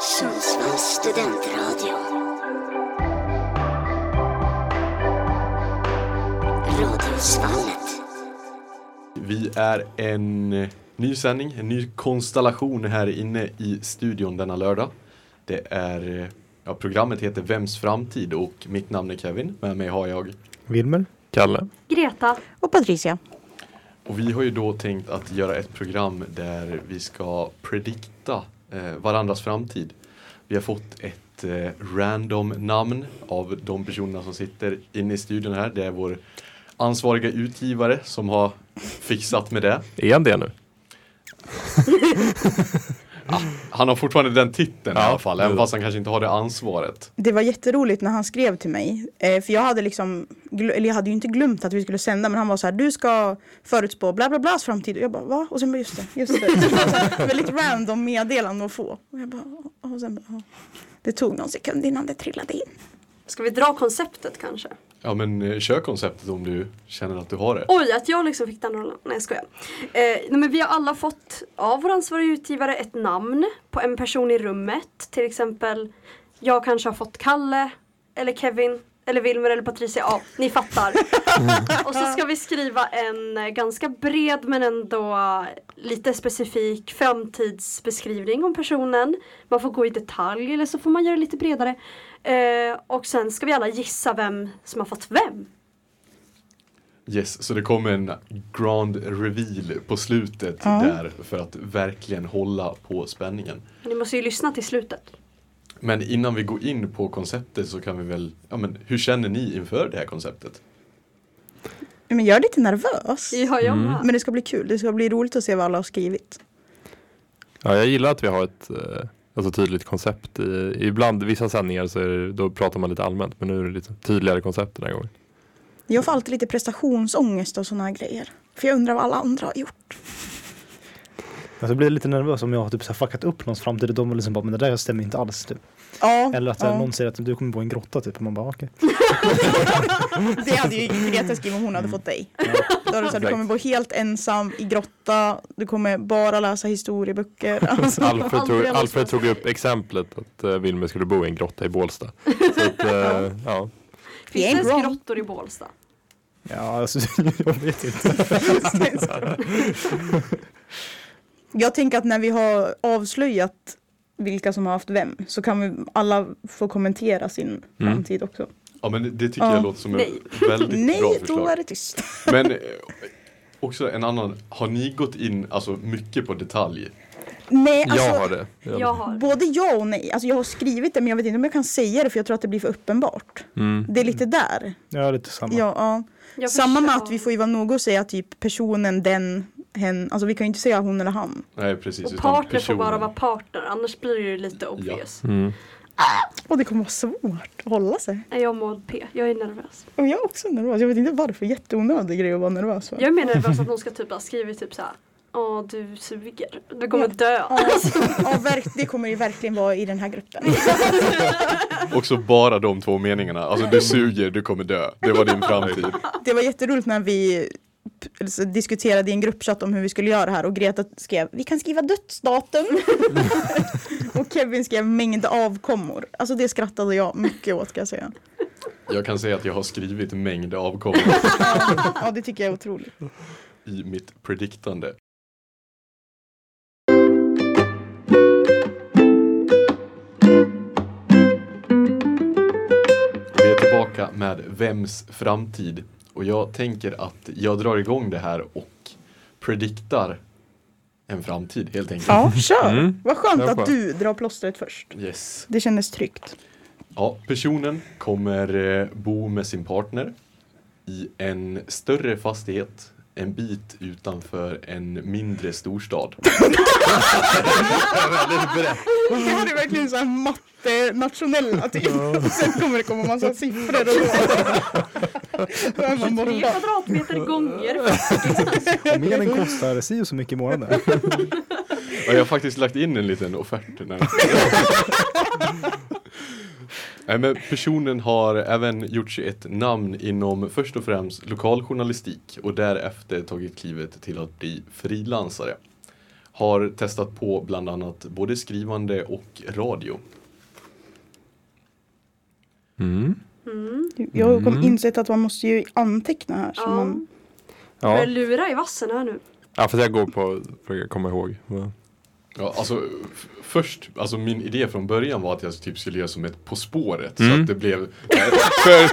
Sundsvalls studentradio. Radiosvallet. Vi är en ny sändning, en ny konstellation här inne i studion denna lördag. Det är, ja, programmet heter Vems framtid och mitt namn är Kevin. Med mig har jag Wilmer, Kalle, Greta och Patricia. Och vi har ju då tänkt att göra ett program där vi ska predikta varandras framtid. Vi har fått ett random namn av de personerna som sitter inne i studion här. Det är vår ansvariga utgivare som har fixat med det. Är han det nu? Ja, han har fortfarande den titeln i alla fall, även fast han kanske inte har det ansvaret. Det var jätteroligt när han skrev till mig. För jag hade jag hade ju inte glömt att vi skulle sända, men han var så här: du ska förutspå bla bla bla framtid. Och jag bara, va? Och sen bara, just det. Det var så här, väldigt random meddelande att få. Och jag bara, och sen bara. Det tog någon sekund innan det trillade in. Ska vi dra konceptet kanske? Ja, men kör konceptet om du känner att du har det. Oj, att jag fick den rollen. Nej, jag skojar. Men vi har alla fått av vår ansvarig utgivare ett namn på en person i rummet. Till exempel, jag kanske har fått Kalle, eller Kevin, eller Wilmer, eller Patricia. Ja, ni fattar. Och så ska vi skriva en ganska bred men ändå lite specifik framtidsbeskrivning om personen. Man får gå i detalj, eller så får man göra lite bredare. Och sen ska vi alla gissa vem som har fått vem. Yes, så det kommer en grand reveal på slutet där för att verkligen hålla på spänningen. Men ni måste ju lyssna till slutet. Men innan vi går in på konceptet så kan vi väl... Ja, men hur känner ni inför det här konceptet? Men jag är lite nervös. Ja, jag med. Men det ska bli kul. Det ska bli roligt att se vad alla har skrivit. Ja, jag gillar att vi har ett... Alltså tydligt koncept. Ibland, vissa sändningar, så är det, då pratar man lite allmänt. Men nu är det lite tydligare koncept den här gången. Jag får alltid lite prestationsångest och såna här grejer. För jag undrar vad alla andra har gjort. Alltså, jag blir lite nervös om jag har typ så här fuckat upp någons framtid. Och de liksom bara, men det där stämmer inte alls typ. Ja, eller att någon säger att du kommer på en grotta typ. Och man bara, okej. Det hade ju Greta skrivit om hon hade fått dig. Ja. Då hade du sagt, du kommer bo helt ensam i grotta. Du kommer bara läsa historieböcker. Alltså, Alfred tog upp exemplet att Wilmer skulle bo i en grotta i Bålsta. Så att, ja. Finns det grottor i Bålsta? Ja, alltså, jag vet inte. Jag tänker att när vi har avslöjat vilka som har haft vem så kan vi alla få kommentera sin framtid också. Ja, men det tycker jag låter som ett väldigt bra förslag. Nej, då är det tyst. Men också en annan, har ni gått in alltså mycket på detalj? Nej, alltså, jag har det. Både ja och nej. Alltså jag har skrivit det, men jag vet inte om jag kan säga det för jag tror att det blir för uppenbart. Mm. Det är lite där. Ja, lite samma. Ja. Samma med att vi får ju vara något och säga typ personen, den, hen. Alltså vi kan ju inte säga hon eller han. Nej, precis. Och partner får bara vara partner, annars blir det lite obvious. Ja. Mm. Och det kommer vara svårt att hålla sig. Jag mår P. Jag är nervös. Och jag är också nervös. Jag vet inte varför. Jätteonödig grej att vara nervös för. Jag är mer nervös att någon ska typ skriva typ så här: åh, du suger. Du kommer dö. Det kommer ju verkligen vara i den här gruppen. Också bara de två meningarna. Alltså, du suger, du kommer dö. Det var din framtid. Det var jätteroligt när vi diskuterade i en gruppchatt om hur vi skulle göra det här och Greta skrev, vi kan skriva dödsdatum. Och Kevin skrev mängd avkommor. Alltså det skrattade jag mycket åt, ska jag säga. Jag kan säga att jag har skrivit mängd avkommor. Ja, det tycker jag är otroligt. I mitt prediktande. Vi är tillbaka med Vems framtid. Och jag tänker att jag drar igång det här och prediktar en framtid helt enkelt. Ja, kör! Vad skönt att du drar plåstret först. Yes. Det kändes tryggt. Ja, personen kommer bo med sin partner i en större fastighet en bit utanför en mindre storstad. Det här är verkligen så här matte-nationella typ. Sen kommer det komma massa siffror och 23 kvadratmeter gånger. Menen kostar sig ju så mycket i månaden. Jag har faktiskt lagt in en liten offert. Nej, men personen har även gjort sig ett namn inom först och främst lokaljournalistik och därefter tagit klivet till att bli frilansare. har testat på bland annat både skrivande och radio. Jag kom insett att man måste ju anteckna här. Så man... Ja. Jag lurar i vassen här nu. Ja, för jag går på för att komma ihåg. Ja, alltså först, alltså min idé från början var att jag typ skulle göra som ett På spåret, så att det blev för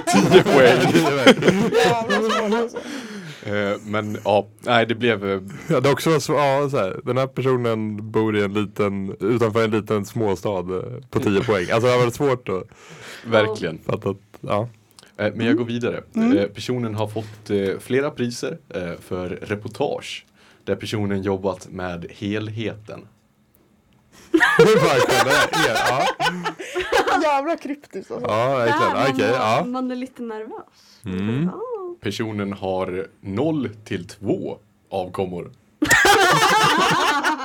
10 poäng. Men ja, nej, det blev... Ja, det också var så, ja, så här, den här personen bor i en liten, utanför en liten småstad på 10 poäng. Alltså det var svårt att... Verkligen. Att, ja. Men jag går vidare. Personen har fått flera priser för reportage där personen jobbat med helheten. Ja. Jävla kryptiskt. Alltså. Ja, man är lite nervös. Mm. Personen har 0-2 avkommor.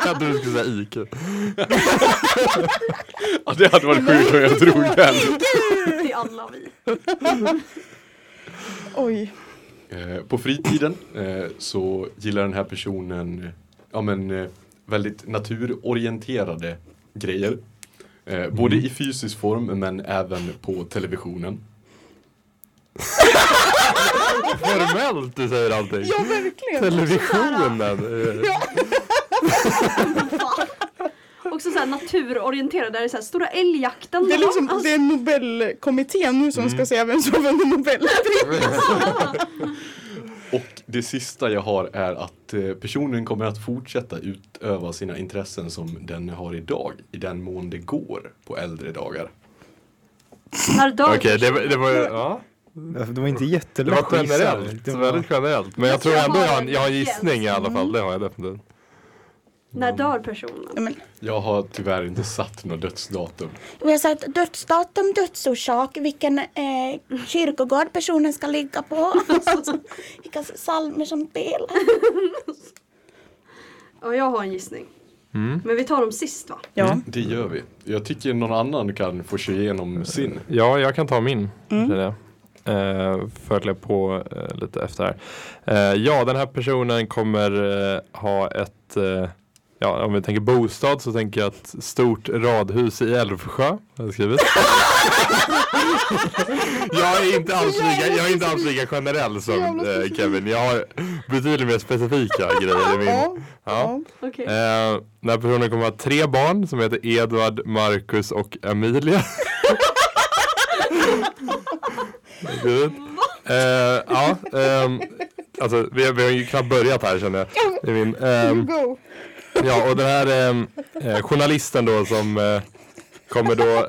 Jag trodde du skulle säga IQ. Ja, det hade varit sjukt om jag drog den. Det alla vi. Oj. På fritiden så gillar den här personen väldigt naturorienterade grejer. Både i fysisk form men även på televisionen. Formellt du säger allting. Ja, verkligen. Televisionen. Ja. Också såhär naturorienterad, där det är såhär stora älgjakten. Det är liksom, alltså, det är Nobelkommittén nu som ska säga vem som vann Nobelpriset. Och det sista jag har är att personen kommer att fortsätta utöva sina intressen som den har idag, i den mån det går på äldre dagar. Okej, det var ju... Ja. Det var inte jättelångt. Det var generellt, väldigt generellt. Men jag tror ändå jag har en gissning i alla fall, det har jag definitivt. När dör personen? Jag har tyvärr inte satt något dödsdatum. Vi har sagt dödsdatum, dödsorsak, vilken kyrkogård personen ska ligga på. Vilka salmer som del. Ja, jag har en gissning. Men vi tar dem sist, va? Ja. Det gör vi. Jag tycker någon annan kan få sig igenom sin. Ja, jag kan ta min. För att lägga på lite efter här. Ja, den här personen kommer ha ett... Ja, om vi tänker bostad så tänker jag ett stort radhus i Älvsjö. Har jag skrivit. Jag är inte alls lika generell som Kevin. Jag har betydligt mer specifika grejer i min. Ja. Okay. Den här personen kommer ha 3 barn som heter Jedward, Marcus och Emilia. Alltså vi har ju knappt börjat här, känner jag. Kevin. Ja, och den här journalisten då som kommer då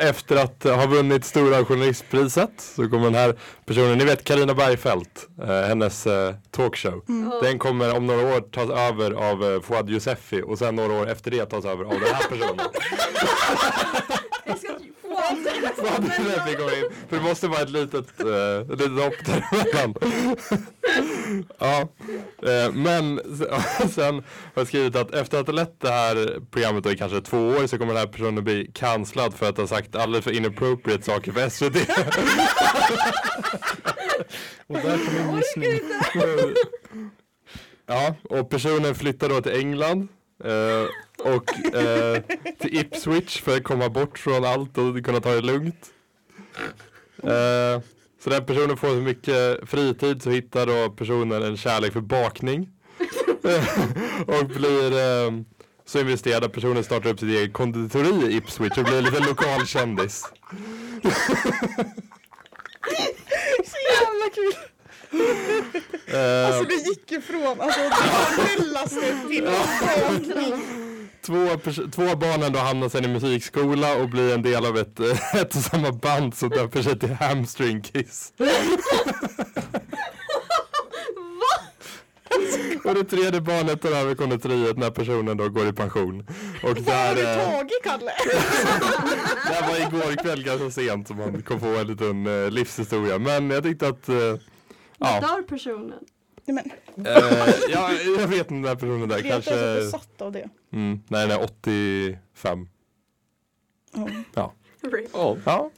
efter att ha vunnit stora journalistpriset så kommer den här personen, ni vet Carina Bergfeldt, hennes talkshow, den kommer om några år tas över av Fouad Youssefi och sen några år efter det tas över av den här personen. För det måste vara ett litet hopp däremellan. Ja. Men sen har jag skrivit att efter att ha lett det här programmet i kanske 2 år så kommer den här personen bli kanslad för att ha sagt alldeles för inappropriate saker för SVT. Och där kommer gissning. Ja, och personen flyttar då till England. Och till Ipswich för att komma bort från allt och kunna ta det lugnt. Så den personen får så mycket fritid så hittar då personen en kärlek för bakning. Och blir så investerad att personen startar upp sitt eget konditori i Ipswich och blir lite lokal kändis. Så jävla kul. Alltså det gick ifrån. Alltså det två barnen då hamnar sen i musikskola och blir en del av ett och samma band som döper sig till Hamstring Kiss. Och det 3:e barnet tar över konditoriet när personen då går i pension. Och där det var igår kväll ganska sent som man kom på en liten livshistoria. Men jag tyckte att dör personen? Jag vet inte den här personen där. Greta kanske är besatt av det. Nej, den är 85. Ja. Ja.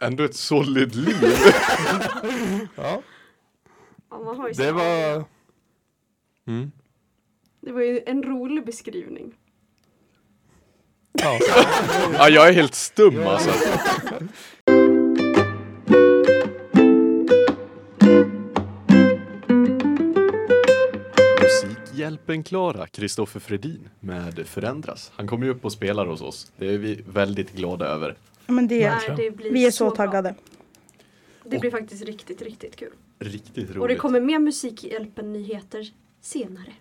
Ändå ett solid liv. Ja. Det var... Det var ju en rolig beskrivning. Ja, ja jag är helt stum alltså. Hjälpen Klara, Kristoffer Fredin med Förändras. Han kommer ju upp och spelar hos oss. Det är vi väldigt glada över. Men det, vi är så taggade. Bra. Det blir faktiskt riktigt, riktigt kul. Riktigt roligt. Och det kommer mer Musikhjälpen-nyheter senare.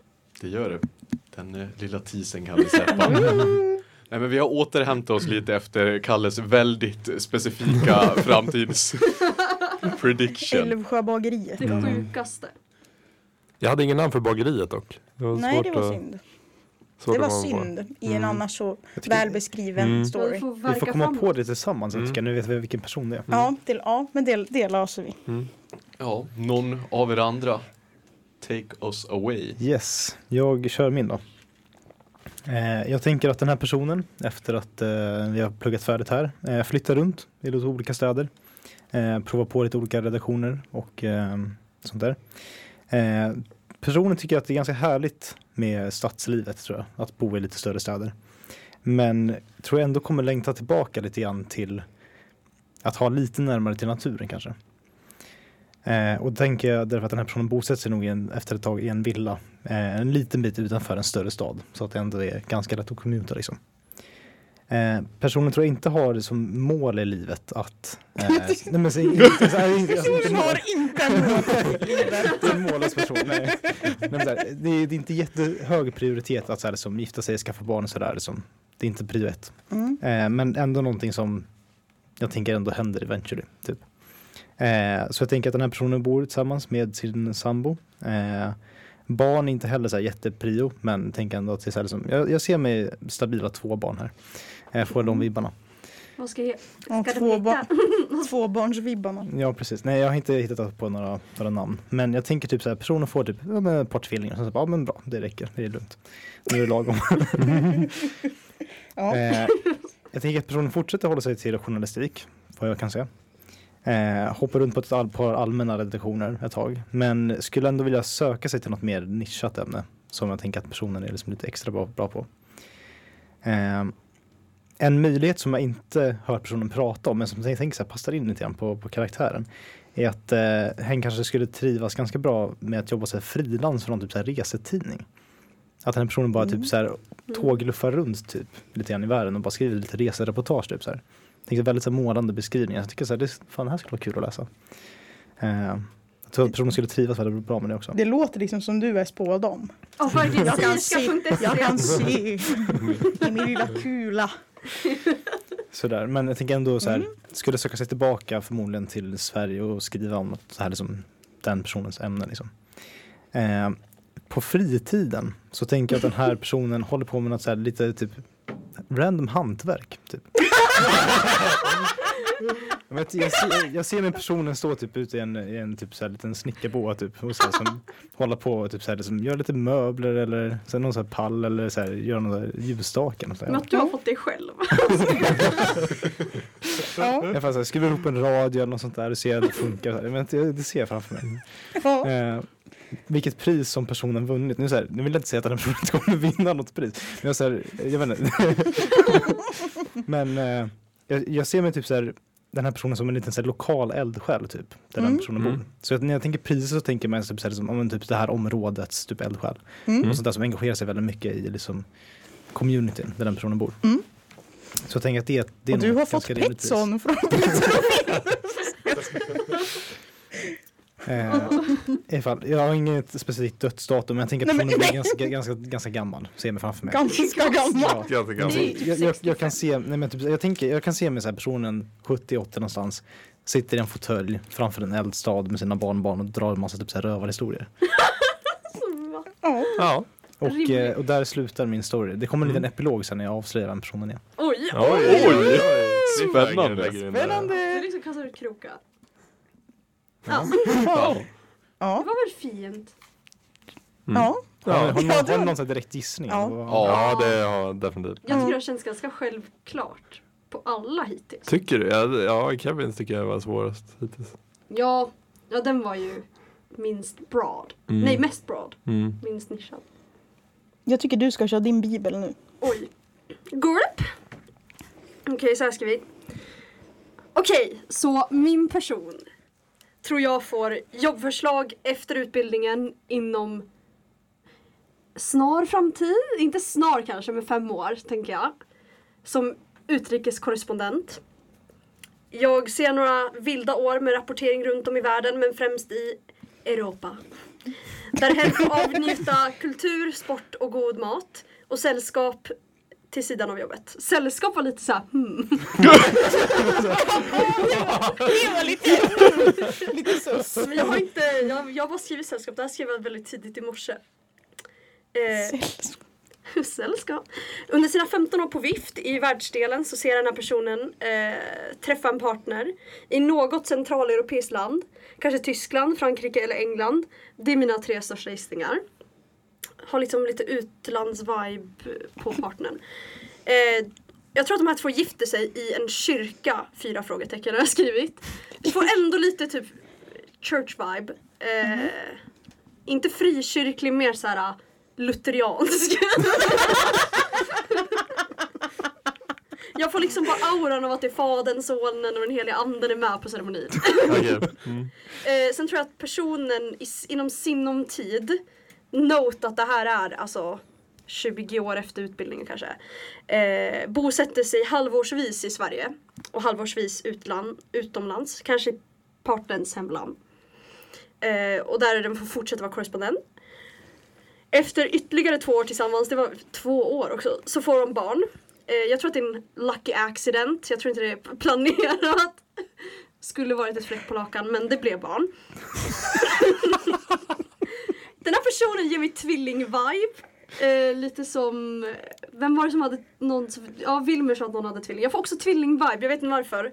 Det gör det. Den lilla tisen kan vi släppa. Nej, men vi har återhämtat oss lite efter Kalles väldigt specifika framtids prediction. Älvsjöbageriet. Det sjukaste. Jag hade ingen namn för bageriet dock. Det var synd. Det var synd i en annars så välbeskriven story. Vi får komma framåt på det tillsammans. Jag tycker nu vet vi vilken person det är. Ja, men delar oss vi. Ja, någon av er andra. Take us away. Yes, jag kör min då. Jag tänker att den här personen, efter att vi har pluggat färdigt här, flyttar runt i lite olika städer. Provar på lite olika redaktioner och sånt där. Personen tycker att det är ganska härligt med stadslivet, tror jag, att bo i lite större städer. Men tror jag ändå kommer längta tillbaka lite grann till att ha lite närmare till naturen kanske. Och tänker jag därför att den här personen bosätter sig nog efter ett tag i en villa, en liten bit utanför en större stad, så att det ändå är ganska lätt att kommunta liksom. Personen tror jag inte har det som mål i livet att... Personen har inte mål. Det är inte jättehög prioritet att så här, som gifta sig, skaffa barn och sådär. Det är inte prioritet. Men ändå någonting som jag tänker ändå händer eventually. Typ. Så jag tänker att den här personen bor tillsammans med sin sambo. Barn är inte heller så här jätteprio, men tänker ändå att det är så här som, jag ser mig stabila 2 barn här. Får de vibbarna. Vad ska jag? Tvåbarns vibbarna. Ja, precis. Nej, jag har inte hittat på några namn. Men jag tänker typ så här, personer får typ ett par tvillingar. Så ja, men bra, det räcker. Det är lugnt. Nu är det lagom. Ja. Jag tänker att personen fortsätter hålla sig till journalistik, vad jag kan säga. Hoppar runt på ett par allmänna redaktioner ett tag, men skulle ändå vilja söka sig till något mer nischat ämne som jag tänker att personen är liksom lite extra bra på. En möjlighet som jag inte hört personen prata om, men som jag tänker så här, passar in lite grann på karaktären, är att hen kanske skulle trivas ganska bra med att jobba frilans för någon typ så här resetidning. Att den här personen bara typ så här, tågluffar runt typ, lite grann i världen och bara skriver lite resereportage typ så här. Det är väldigt så målande beskrivningar. Jag tycker så här, det här skulle vara kul att läsa. Jag tror att personen skulle trivas väldigt bra med det också. Det låter liksom som du är spåd om. Ja, faktiskt. Jag kan se i min lilla kula. Sådär, men jag tänker ändå så här, skulle söka sig tillbaka förmodligen till Sverige och skriva om något så här liksom, den personens ämne liksom. På fritiden så tänker jag att den här personen håller på med något så här lite typ random hantverk typ. Jag ser min personen stå typ ute i en typ så här liten snickarboa typ och så här, som håller på och typ så här liksom, gör lite möbler eller så här, någon så här pall eller så här, gör någon ljusstaken och så här. Men att du har fått det själv. Ja. Jag får så här, skriver ihop en radio eller något sånt där och ser att det funkar så här. Men det ser jag framför mig. Ja. Vilket pris som personen vunnit. Nu, så här, nu vill jag inte säga att den personen inte kommer vinna något pris. Men jag, så här, jag vet inte. Men jag ser mig typ så här, den här personen som en liten så här, lokal eldsjäl typ. Där den personen bor. Så när jag tänker priser så tänker man typ, så här, som, typ det här områdets typ, eldsjäl. Och sånt där som engagerar sig väldigt mycket i liksom, communityn där den personen bor. Så jag tänker att det är och du har fått Petson från i fall, jag har inget specifikt dödsdatum, men jag tänker att personen blir ganska gammal. Ser mig framför mig. Ganska gammal. Ja. Jag kan se mig så här, personen 70-80 någonstans sitter i en fåtölj framför en eldstad med sina barnbarn och drar en massa typ så här rövarhistorier. Ja. Och där slutar min story. Det kommer en liten epilog sen när jag avslöjar den personen igen. Oj. Spännande. Det är liksom kastar ut kroka. Ja. Det var väl fint. Har någon sån direkt gissning? Ja, det har definitivt. Jag tycker det känns ganska självklart på alla hittills. Tycker du? Ja, Kevin tycker jag var svårast hittills. Ja, den var ju minst broad. Nej, mest broad. Minst nischad. Jag tycker du ska köra din bibel nu. Oj. Gulp. Okej, så här ska vi. Okej, så min person tror jag får jobbförslag efter utbildningen inom snar framtid. Inte snar kanske, men 5 år tänker jag. Som utrikeskorrespondent. Jag ser några vilda år med rapportering runt om i världen, men främst i Europa. Där jag får avnjuta kultur, sport och god mat. Och sällskap till sidan av jobbet. Sällskap var lite såhär... lite sus. Men jag har inte... Jag bara skrivit sällskap. Det här skrev jag väldigt tidigt i morse. Sällskap. Under sina 15 år på vift i världsdelen så ser den här personen träffa en partner i något centraleuropeiskt land. Kanske Tyskland, Frankrike eller England. Det är mina 3 största gissningar. Har liksom lite utlandsvibe på partnern. Jag tror att de här 2 gifter sig i en kyrka. 4 frågetecken har jag skrivit. Du får ändå lite typ church-vibe. Inte frikyrklig, mer så här... luteriansk. Jag får liksom bara auran av att det är fadern, sonen och den heliga anden är med på ceremonin. Okay. Sen tror jag att personen inom sinom tid, note att det här är alltså 20 år efter utbildningen kanske, bosätter sig halvårsvis i Sverige och halvårsvis utomlands, kanske i partners hemland. Och där är den för att fortsätta vara korrespondent. Efter ytterligare 2 år tillsammans, det var 2 år också, så får de barn. Jag tror att det är en lucky accident. Jag tror inte det är planerat. Skulle varit ett fläck på lakan, men det blev barn. Den här personen ger mig tvilling-vibe. Lite som... Vem var det som hade någon... Ja, Wilmer sa att någon hade tvilling. Jag får också tvilling-vibe, jag vet inte varför.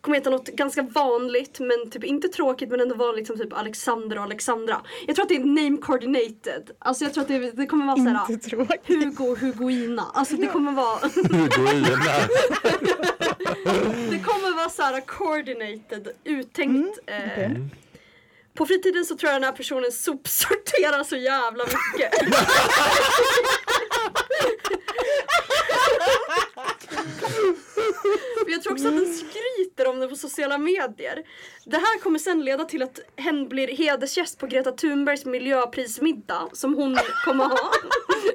Kommer heta något ganska vanligt, men typ inte tråkigt, men ändå vanligt, som typ Alexander och Alexandra. Jag tror att det är name coordinated. Alltså jag tror att det kommer vara såhär Hugo och Hugoina. Alltså det kommer vara det kommer vara såhär coordinated, uttänkt. Okay. På fritiden så tror jag den här personen sopsorterar så jävla mycket. Jag tror också att den skryter om det på sociala medier. Det här kommer sen leda till att hen blir hedersgäst på Greta Thunbergs miljöprismiddag som hon kommer ha.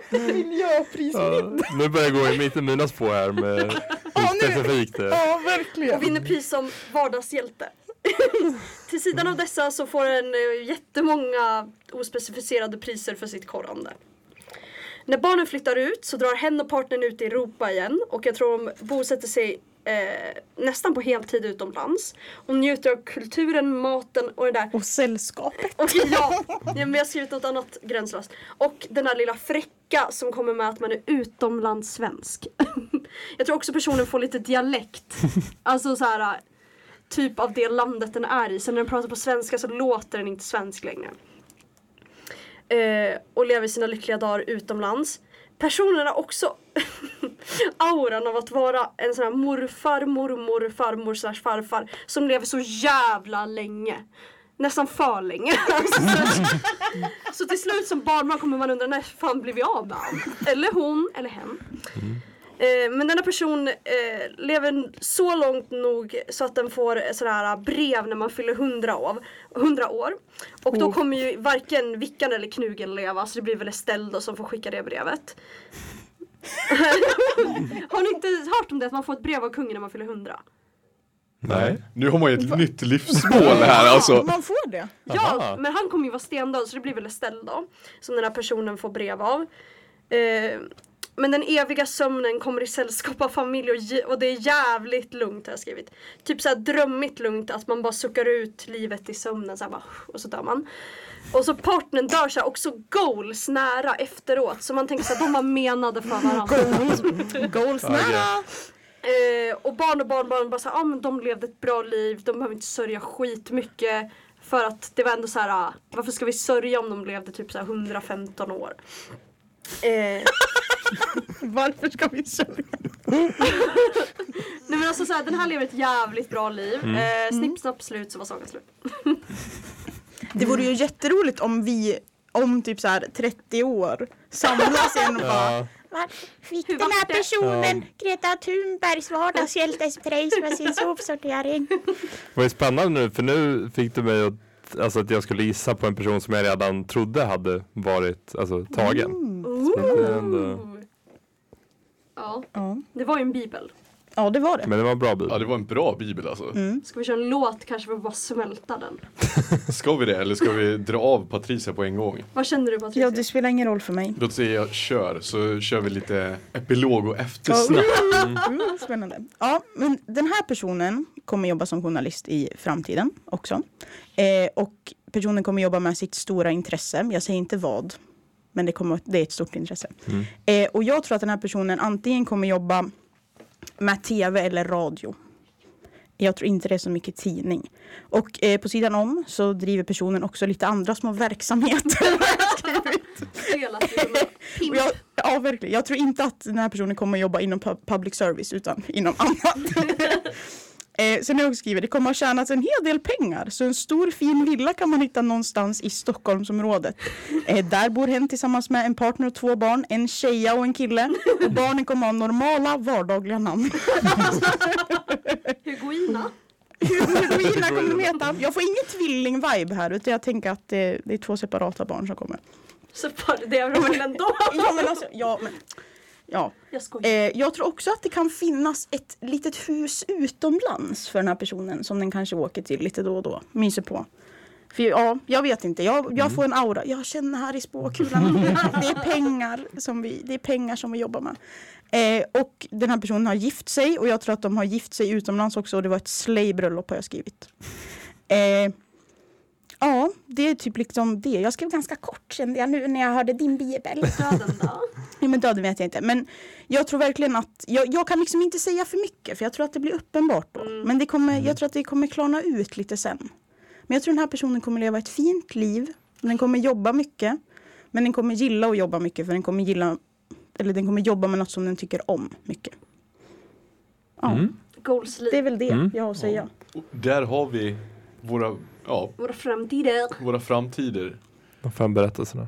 Miljöprismiddag. Nu börjar jag gå i mitt och mina spår här med specifikt. Ja, verkligen. Och vinner pris som vardagshjälte. Till sidan av dessa så får en jättemånga ospecificerade priser för sitt korrande. När barnen flyttar ut så drar hen och partnern ut i Europa igen. Och jag tror de bosätter sig nästan på heltid utomlands. Och njuter av kulturen, maten och det där. Och sällskapet. Och, ja, men jag har skrivit något annat gränslöst. Och den här lilla fräcka som kommer med att man är utomlandssvensk. Jag tror också personen får lite dialekt. Alltså så här typ av det landet den är i. Så när den pratar på svenska så låter den inte svensk längre. Och lever sina lyckliga dagar utomlands. Personerna också auran av att vara en sån här morfar, mormor, farmor slash farfar som lever så jävla länge. Nästan för länge. Så till slut som barn kommer man undra när fan blir vi av med han? Eller hon, eller hen. Men denna person lever så långt nog så att den får sådana brev när man fyller 100 år. Och då kommer ju varken vickan eller knugen leva, så det blir väl Estelle då som får skicka det brevet. Har ni inte hört om det, att man får ett brev av kungen när man fyller 100? Nej, nu har man ju ett nytt livsmål här alltså. Ja, man får det. Ja, aha. Men han kommer ju vara stendöd, så det blir väl Estelle då som den här personen får brev av. Men den eviga sömnen kommer i sällskap av familj och det är jävligt lugnt har jag skrivit. Typ såhär drömmigt lugnt, att man bara suckar ut livet i sömnen så här, bara, och så dör man. Och så partnern dör så här, också goals nära efteråt. Så man tänker så här, de var menade för varandra. Goals nära! Och barn och barnbarn bara såhär, ja men de levde ett bra liv, de behöver inte sörja skitmycket. För att det var ändå så här, varför ska vi sörja om de levde typ så här 115 år? Varför ska vi sörja? Nej men alltså såhär, den här lever ett jävligt bra liv. Snipp, snapp, slut så var sagan slut. Det vore ju jätteroligt om vi om typ så här 30 år samlas igen och bara fick den här personen Greta Thunbergs vardagshjältespris med sin sopsortering. Vad är spännande nu, för nu fick du mig att jag skulle gissa på en person som jag redan trodde hade varit tagen. Det var ju en bibel. Ja, det var det. Men det var en bra bibel. Ja, det var en bra bibel Ska vi köra en låt kanske för att bara smälta den? Ska vi det, eller ska vi dra av Patricia på en gång? Vad känner du, Patricia? Ja, det spelar ingen roll för mig. Låt säga jag kör, så kör vi lite epilog och eftersnack. Spännande. Ja, men den här personen kommer jobba som journalist i framtiden också. Och personen kommer jobba med sitt stora intresse. Jag säger inte vad, men det är ett stort intresse. Mm. Och jag tror att den här personen antingen kommer jobba med tv eller radio. Jag tror inte det är så mycket tidning. Och på sidan om så driver personen också lite andra små verksamheter. Ja, verkligen. Jag tror inte att den här personen kommer att jobba inom public service, utan inom annat. Sen har jag också skrivit, det kommer att tjänas en hel del pengar. Så en stor fin villa kan man hitta någonstans i Stockholmsområdet. Där bor hen tillsammans med en partner och 2 barn. En tjeja och en kille. Och barnen kommer att ha normala vardagliga namn. Hugoina kommer de heta. Jag får ingen tvilling-vibe här, utan jag tänker att det är 2 separata barn som kommer. Det är väl ändå? Ja. Jag tror också att det kan finnas ett litet hus utomlands för den här personen som den kanske åker till lite då och då. Myser på. För jag vet inte. Jag får en aura. Jag känner här i spåkulan att det är pengar som vi jobbar med. Och den här personen har gift sig, och jag tror att de har gift sig utomlands också, och det var ett slejbröllop har jag skrivit. Ja, det är typ liksom det. Jag skrev ganska kort, kände jag nu när jag hörde din bibel. Döden då? Nej, men döden vet jag inte. Men jag tror verkligen att... Jag kan liksom inte säga för mycket, för jag tror att det blir uppenbart då. Men jag tror att det kommer klarna ut lite sen. Men jag tror den här personen kommer leva ett fint liv. Den kommer jobba mycket. Men den kommer gilla att jobba mycket, för den kommer gilla... Eller den kommer jobba med något som den tycker om mycket. Ja. Det är väl det jag har att säga. Ja. Där har vi våra... Ja. Våra framtider. De 5 berättelserna.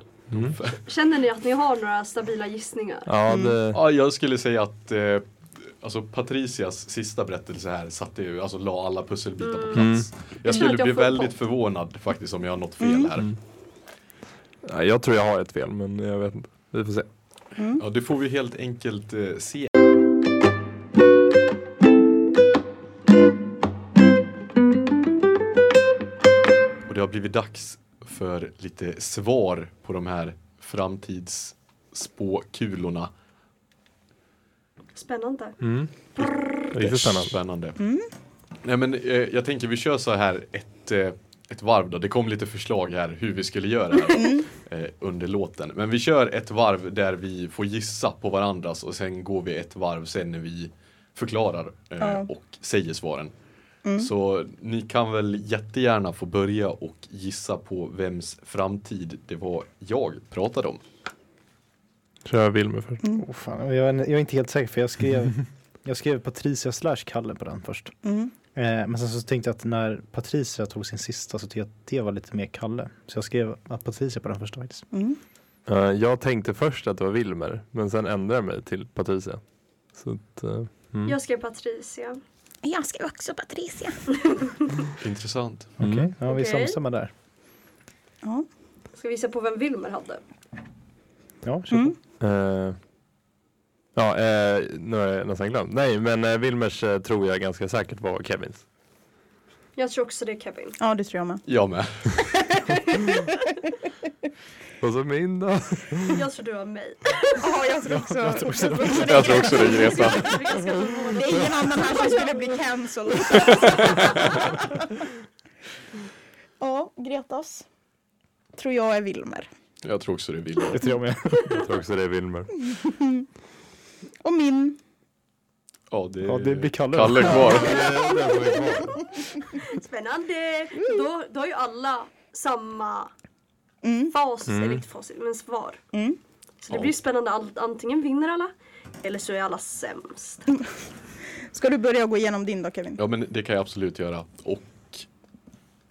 Känner ni att ni har några stabila gissningar? Ja, jag skulle säga att Patricias sista berättelse här satte ju, la alla pusselbitar på plats. Jag skulle bli väldigt förvånad faktiskt om jag har något fel här. Ja, jag tror jag har ett fel, men jag vet inte. Vi får se. Ja, det får vi helt enkelt se. Det har blivit dags för lite svar på de här framtidsspåkulorna. Spännande. Riktigt spännande. Nej, men jag tänker vi kör så här ett varv då. Det kom lite förslag här hur vi skulle göra här under låten. Men vi kör ett varv där vi får gissa på varandras, och sen går vi ett varv sen när vi förklarar och säger svaren. Så ni kan väl jättegärna få börja och gissa på vems framtid det var jag pratade om. Tror jag Wilmer först. Jag är inte helt säker, för jag skrev Patricia/Kalle på den först. Men sen så tänkte jag att när Patricia tog sin sista så tyckte jag att det var lite mer Kalle. Så jag skrev Patricia på den första faktiskt. Jag tänkte först att det var Wilmer, men sen ändrade jag mig till Patricia. Så att, jag skrev Patricia. Jag skrev också Patricia. Intressant. Okej, ja, vi samstämmer där. Ja. Ska vi se på vem Wilmer hade? Ja, kör på. Nu har jag nästan glömt. Nej, men Wilmers tror jag ganska säkert var Kevins. Jag tror också det är Kevin. Ja, det tror jag med. Jag med. Och så min då? Jag tror du var mig. Ja, jag tror också det är Greta. Det är ingen annan här som skulle bli cancelled. Ja, Gretas tror jag är Wilmer. Jag tror också det är Wilmer. Det tror jag med. Jag tror också det är Wilmer. Och min... Ja, det blir Kalle kvar. Spännande. Då har ju alla samma fas, eller inte fas, men svar. Så det blir spännande. Antingen vinner alla, eller så är alla sämst. Ska du börja gå igenom din då, Kevin? Ja, men det kan jag absolut göra. Och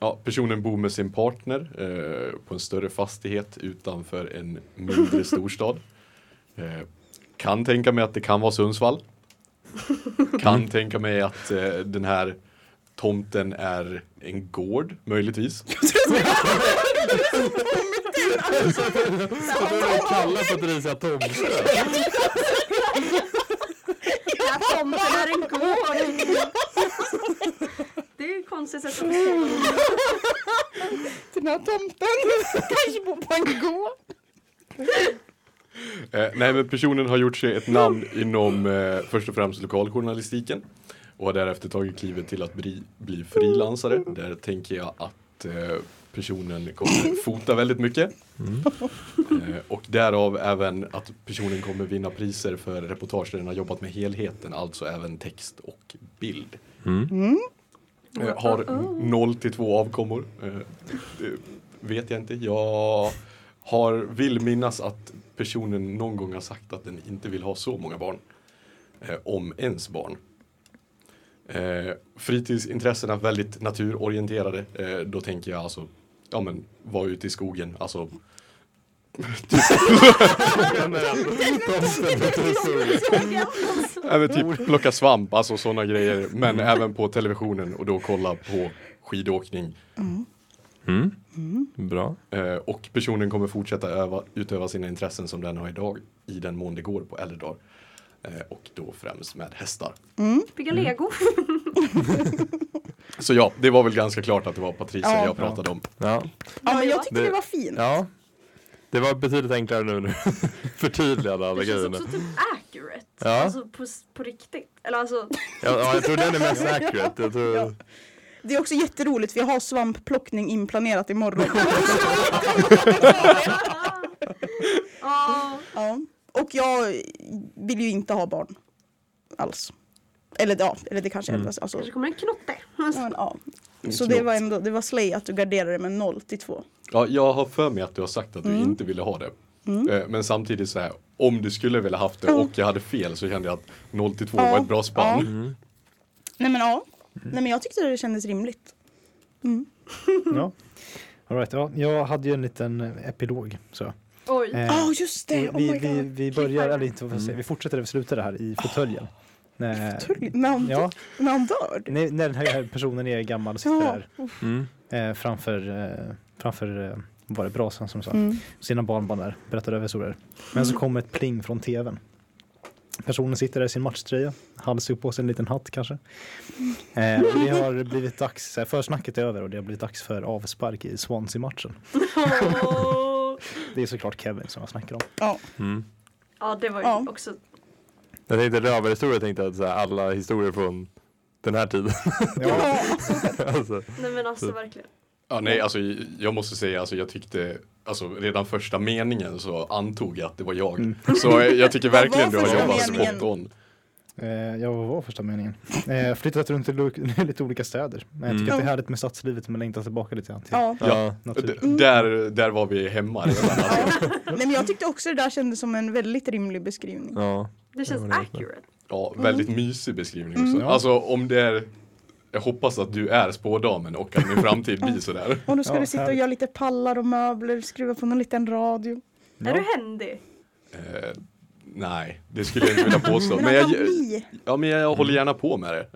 Ja, personen bor med sin partner på en större fastighet utanför en mindre storstad. Kan tänka mig att det kan vara Sundsvall. Kan tänka mig att den här tomten är en gård, möjligtvis. Så då är det kallat att risa tomten. Ja, tomten är en gård. Det är konstigt att de ser. Den här tomten kanske bor på en gård. Nej, men personen har gjort sig ett namn inom först och främst lokaljournalistiken och har därefter tagit klivet till att bli frilansare. Där tänker jag att personen kommer fota väldigt mycket. Och därav även att personen kommer vinna priser för reportage där den har jobbat med helheten, alltså även text och bild. Har 0-2 avkommor. Vet jag inte. Jag vill minnas att personen någon gång har sagt att den inte vill ha så många barn. Om ens barn. Fritidsintressena väldigt naturorienterade. Då tänker jag alltså, ja men, vara ute i skogen. Alltså, typ plocka svamp, alltså sådana grejer. Men även på televisionen och då kolla på skidåkning. Bra. Och personen kommer fortsätta utöva sina intressen som den har idag, i den mån det går på äldre dagar. Och då främst med hästar. Bygga Lego. Så ja, det var väl ganska klart att det var Patricia jag pratade om. Men jag tyckte det var fint. Ja. Det var betydligt enklare nu. Förtydligade alla grejerna. Det känns också typ accurate. Ja. Alltså på riktigt. Eller alltså... ja, jag tror den är mest accurate. Jag tror... ja. Det är också jätteroligt, för jag har svampplockning inplanerat imorgon. Ja. Och jag vill ju inte ha barn alls. Eller det kanske ändras. Alltså. Kanske kommer en knotte. Så det var ändå, det var slay att du garderade med 0-2. Ja, jag har för mig att du har sagt att du inte ville ha det. Men samtidigt så här, om du skulle vilja haft det och jag hade fel, så kände jag att 0-2 var ett bra spann. Nej, men jag tyckte det kändes rimligt. Ja. All right, ja, jag hade ju en liten epilog så. Oj. Just det. Vi börjar eller inte vad vi fortsätter att sluta det här i fåtöljen. När han dör. När den här personen är gammal och sitter där. Framför var det brasan som sa. Sina barnbarn där berättade översorer. Men så kommer ett pling från tvn. Personen sitter där i sin matchtröja. Hals upp på sig en liten hatt kanske. Det har blivit dags. Försnacket är över och det har blivit dags för avspark i Swansea-matchen. Det är såklart Kevin som jag snackar om. Ja, det var ju också... Jag tänkte rövarhistorier, tänkte att så här, alla historier från den här tiden. Nej men alltså verkligen. Ja, nej, alltså, jag måste säga, alltså, jag tyckte, alltså, redan första meningen så antog jag att det var jag. Så jag tycker verkligen du har jobbat spot on. Jag var första meningen. Flyttat runt i lite olika städer. Men jag tycker att det är härligt med stadslivet, men längtar tillbaka lite grann till där var vi hemma redan. Alltså. Nej, men jag tyckte också det där kändes som en väldigt rimlig beskrivning. Ja. Det känns accurate. Ja, väldigt mysig beskrivning också. Alltså om det är... Jag hoppas att du är spådamen och att min framtid blir sådär. Och nu ska du sitta och göra lite pallar och möbler, skruva på någon liten radio. Är du händig? Nej, det skulle jag inte vilja påstå. men jag håller gärna på med det.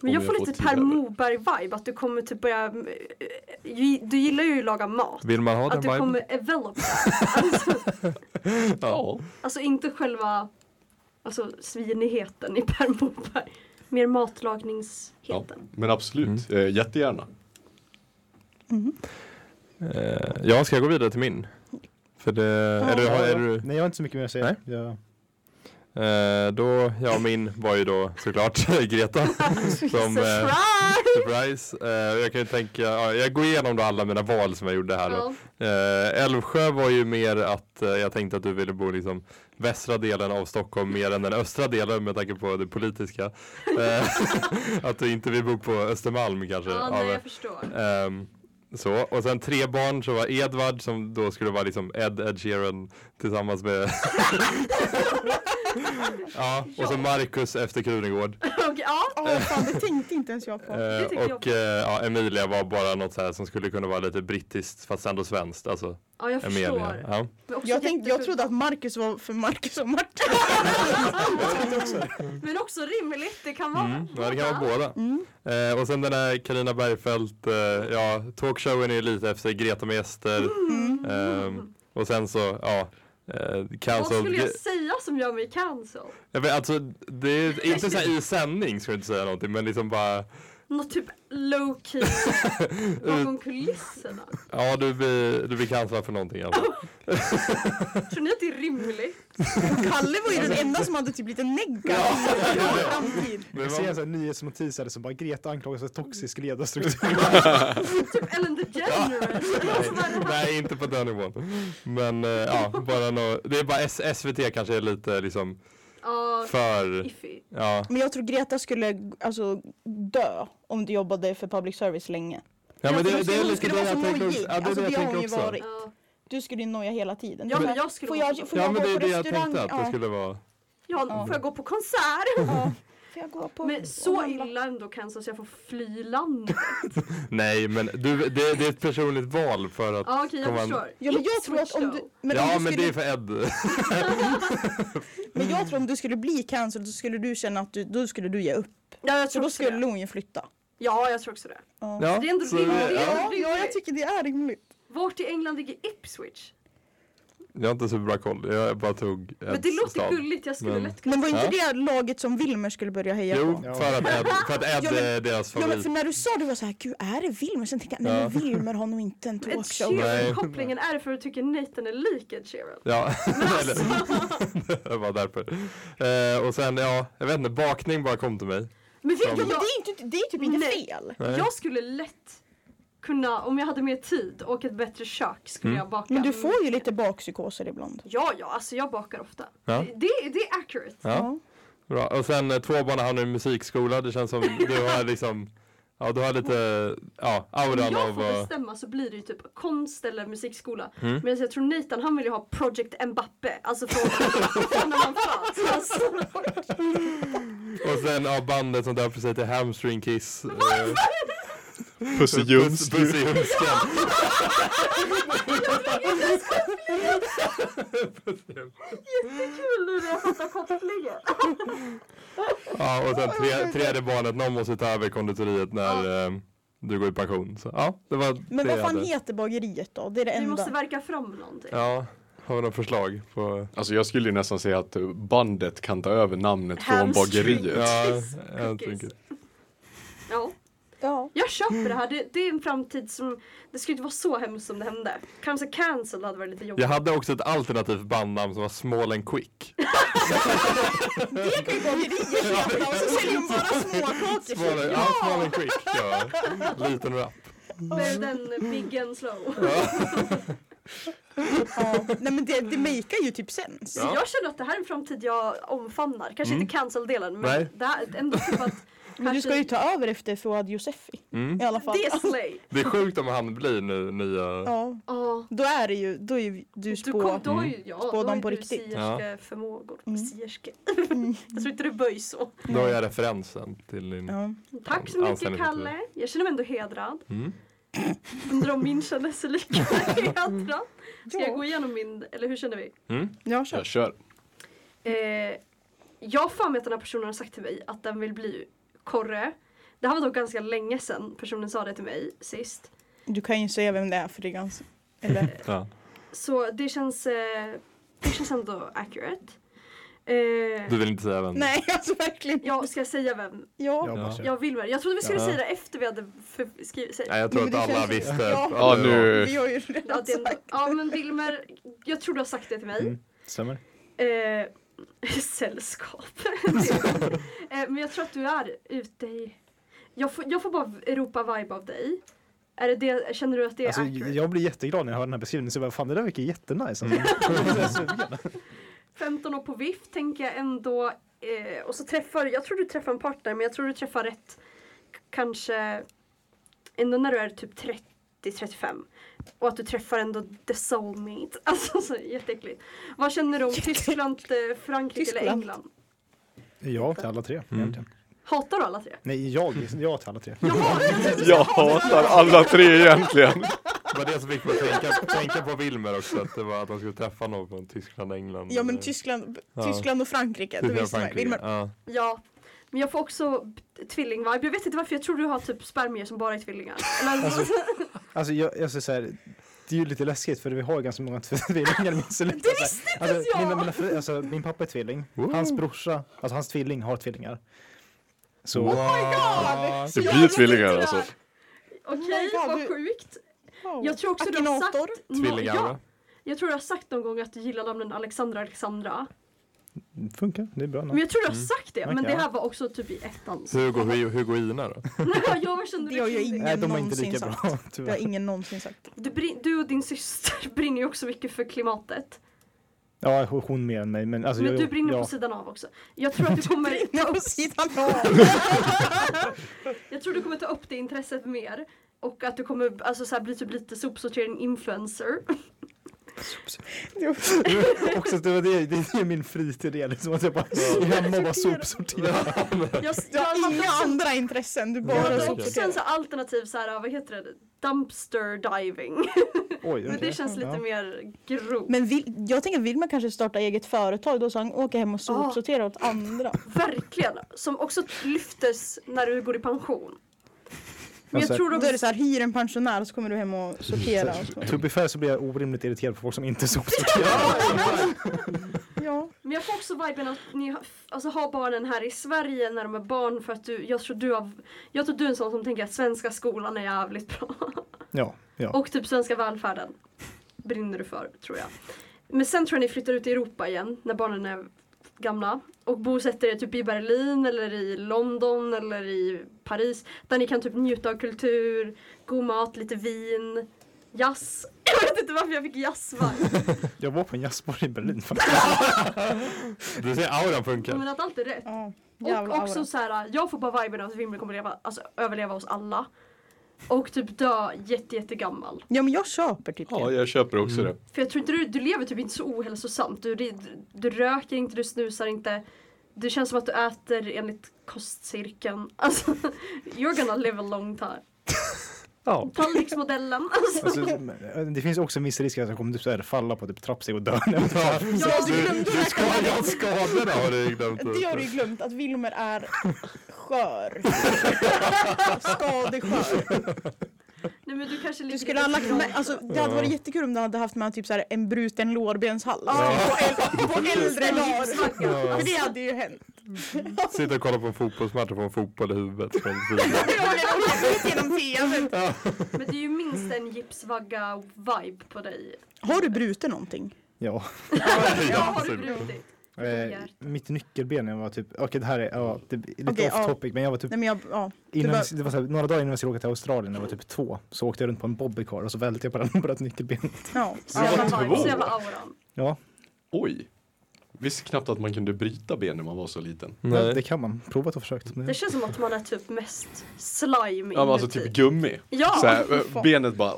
Men jag får lite Per Moberg-vibe, att du kommer typ börja... Du gillar ju att laga mat. Vill man ha den vibe? Att du kommer developa. Alltså inte själva... Alltså svinigheten i Per Moberg. Mer matlagningsheten. Ja, men absolut. Jättegärna. Jag ska gå vidare till min. För det... Nej, jag har inte så mycket mer att säga. Nej. Min var ju då såklart Greta. Som, surprise! Jag kan ju tänka... jag går igenom då alla mina val som jag gjorde här. Älvsjö var ju mer att jag tänkte att du ville bo liksom... västra delen av Stockholm mer än den östra delen med tanke på det politiska. Att du inte vill bo på Östermalm kanske. Jag förstår. Så. Och sen 3 barn, så var Jedward som då skulle vara liksom Ed Sheeran tillsammans med... och så Marcus efter Krunegård. Fan, det tänkte inte ens jag på. Och Emilia var bara något så här som skulle kunna vara lite brittiskt fast ändå svenskt. Alltså, ja, jag förstår. Ja. Jag trodde att Marcus var för Marcus och Martin. Men också rimligt, det kan vara båda. Det kan vara båda. Mm. Och sen den här Carina Bergfeldt, talkshowen är lite efter Greta med gäster. Och sen så, vad skulle jag säga som gör mig cancel? Jag vet, alltså, det är inte så här i sändning skulle jag inte säga någonting, men liksom bara... något typ low-key bakom kulisserna. Ja, du blir cancellad för någonting. Alltså. Tror ni att det är rimligt? Kalle var ju den enda som hade typ lite negga. Jag ser en sån här nyhet som teasade som bara Greta anklagas för toxisk ledarstruktur. Typ Ellen DeGeneres. Nej, inte på den nivån. Men bara det är bara SVT kanske är lite liksom... Men jag tror Greta skulle dö om du jobbade för public service länge. Ja, men det är lite det jag tänker också. Det har hon ju varit. Du skulle ju noja hela tiden. Ja, men jag skulle... Får jag gå på restaurang? Ja, men det är det jag tänkte att det skulle vara. Ja, får jag gå på konsert? Ja. Men så illa ändå kanske så jag får fly landet. Nej, men det är ett personligt val för att... Ja, okej, jag förstår. Ja, men jag tror att om du... Men det är för Ed. Men jag tror om du skulle bli cancelled så skulle du känna att då skulle du ge upp. Ja, jag tror så då skulle hon ju flytta. Ja, jag tror också det. Ja, det är ändå rimligt. Ja, jag tycker det är rimligt. Vart i England ligger Ipswich? Jag har inte så bra koll. Jag bara tog ett. Men det låter gulligt. Jag skulle lätt kunna. Men var inte det laget som Wilmer skulle börja heja på? Jo, för att Ed deras favorit. Ja, men för när du sa det var så här, gud, är det Wilmer? Sen tänkte jag, men Wilmer har nog inte en talkshow. Sheeran-kopplingen är för att du tycker Nathan är lik Ed Sheeran. Ja, det var därför. Och sen, jag vet inte, bakning bara kom till mig. Men det är typ inte fel. Nej. Jag skulle lätt... kunna, om jag hade mer tid och ett bättre kök skulle jag baka. Men du får ju lite bakpsykoser ibland. Ja, alltså jag bakar ofta. Ja. Det är accurate. Ja. Bra. Och sen tvåbarna har nu musikskola. Det känns som du har liksom du har lite auran av... Om jag får bestämma så blir det ju typ konst eller musikskola. Mm. Men jag tror Nathan, han vill ju ha Project Mbappé. Alltså från han fanns. Och sen bandet som döper sig till Hamstring Kiss. Pussy Ljumsken. Jättekul nu när jag fattar kopplingen. Ja, och sen tredje barnet. Någon måste ta över konditoriet när du går i pension. Så, det var. Men vad fan heter bageriet då? Det är det enda. Vi måste verka fram någonting. Ja. Har vi några förslag på... Alltså jag skulle ju nästan säga att bandet kan ta över namnet från bageriet. Ja. Jag köper det här. Det är en framtid som... Det skulle inte vara så hemskt som det hände. Kanske cancel hade varit lite jobbigt. Jag hade också ett alternativt bandnamn som var Small and Quick. Det kan ju gå till det. Och så säljer de bara småkakor. Small and Quick, liten rap. Med den Big and Slow. Nej, men det makear ju typ sens. Ja. Jag känner att det här är en framtid jag omfamnar. Kanske inte cancel-delen, men det här är ändå typ att... Men du ska ju ta över efter Fouad Youssefi. I alla fall. Det är sjukt om han blir nya. Då är det ju du spår dem på riktigt. Du har ju förmågor. Jag tror inte du böj så. Då är jag referensen till din... Tack så mycket, Kalle. Jag känner mig ändå hedrad. Undrar om min känner sig lika hedrad. Ska jag gå igenom min... Eller hur känner vi? Jag kör. Jag har fan med att den här personen har sagt till mig att den vill bli... Korre. Det här var dock ganska länge sedan personen sa det till mig sist. Du kan ju säga vem det är för det är ganska... Eller? Så det känns ändå accurate. Du vill inte säga vem? Nej, alltså verkligen. Jag ska säga vem. Jag vill väl. Jag trodde vi skulle säga det efter vi hade skrivit. Nej, jag tror att alla visste. Nu. Vi har ju redan sagt. Men Wilmer, jag tror du har sagt det till mig. Stämmer. Sällskap. Men jag tror att du är ute i... Jag får bara Europa-vibe av dig. Är det, känner du att det är alltså, accurate? Jag blir jätteglad när jag hör den här beskrivningen. Så jag bara, fan, det där verkar jättenice. Alltså. 15 år på vift tänker jag ändå. Och så jag tror du träffar en partner, men jag tror du träffar rätt. Kanske ändå när du är typ 30-35. Och att du träffar ändå the soulmate. Alltså så jätteäckligt. Vad känner du om Tyskland, Frankrike eller England? Ja, till alla tre egentligen. Hatar du alla tre? Nej, jag hatar alla tre. Jag hatar alla tre egentligen. Det var det som fick mig tänka på Wilmer också. Att det var att man skulle träffa någon från Tyskland och England. Ja, men Tyskland och Frankrike. Det visste jag. Wilmer. Ja. Men jag får också tvillingvibe. Jag vet inte varför. Jag tror du har typ spermier som bara är tvillingar. Alltså jag säger så här. Det är ju lite läskigt för vi har ju ganska många tvillingar. Min pappa är tvilling. Hans brorsa, alltså hans tvilling har tvillingar. Så. Oh my god! Det blir tvillingar alltså. Okej, vad sjukt. Oh. Jag tror också att du har sagt... Tvillingar, ja. Jag tror du har sagt någon gång att du gillar namnen Alexandra. Funkar, det är bra. Men jag tror du har sagt det, men det här var också typ i ettan. Hugo och Ina då? Nej, jag kände det. Nej, de var inte lika sagt. Bra. Tyvärr. Det har ingen någonsin sagt. Du och din syster brinner ju också mycket för klimatet. Ja, hon mer än mig. Men, alltså, men du brinner på sidan av också. Jag tror att du kommer på sidan av. Jag tror du kommer ta upp det intresset mer. Och att du kommer alltså, så här, bli typ lite sopsortering-influencer. Också det är min fritid det, liksom, att jag bara hemma och bara sopsorterar. Jag har inga andra intressen. Du bara sopsorterar. Så alternativ så här, vad heter det? Dumpster diving. Oj, men det känns lite mer grovt. Men jag tänker vill man kanske starta eget företag då så han åker hem och sopsorterar åt andra. Verkligen. Som också lyftes när du går i pension. Men jag tror då är det så här, hyr en pensionär så kommer du hem och sortera. To be fair så blir jag orimligt irriterad på folk som inte sopsorterar. Ja. Men jag får också viben att ni alltså, har barnen här i Sverige när de är barn för att jag tror du är en sån som tänker att svenska skolan är jävligt bra. Ja. Och typ svenska välfärden brinner du för, tror jag. Men sen tror jag ni flyttar ut i Europa igen när barnen är gamla och bosätter er typ i Berlin eller i London eller i Paris där ni kan typ njuta av kultur, god mat, lite vin, jazz. Jag vet inte varför jag fick jazzvar. Jag var på en jazzbar i Berlin faktiskt. Du ser auran funkar. Men att allt är rätt. Och också aura. Så här, jag får bara viben av att Wilmer kommer överleva oss alla. Och typ dö jättegammal. Ja, men jag köper typ det. Ja, jag köper också det. För jag tror inte du lever typ inte så ohälsosamt. Du röker inte, du snusar inte. Det känns som att du äter enligt kostcirkeln. Alltså, you're gonna live a long time. Ja. Tallriksmodellen. Alltså, det finns också en viss risk att jag kommer typ falla på typ trappsteg och dö. Du ska ha skador då, har du glömt. Det har du glömt att Wilmer är skör. Skadeskör. Nej, men du skulle ha lagt med, alltså, det hade varit jättekul om du hade haft med typ så här, en bruten lårbenshals på äldre lår. För det hade ju hänt. Sitta och kolla på en fotbollsmatch och få en fotboll i huvudet. Men det är ju minst en gipsvagga vibe på dig. Har du brutit någonting? Ja. Ja, har du brutit? Mitt nyckelben jag var typ det här är, det är lite off topic men jag var typ det var så här, några dagar innan jag skulle åka till Australien när jag var typ 2 så åkte jag runt på en bobbycar och så välte jag på den och bröt nyckelbenet. Ja, så jävla auran. Ja. Oj. Visst knappt att man kunde bryta ben när man var så liten. Nej. Ja, det kan man. Provat och försökt. Det känns som att man är typ mest slime. Ja, alltså typ gummi. Ja. Så här, benet bara.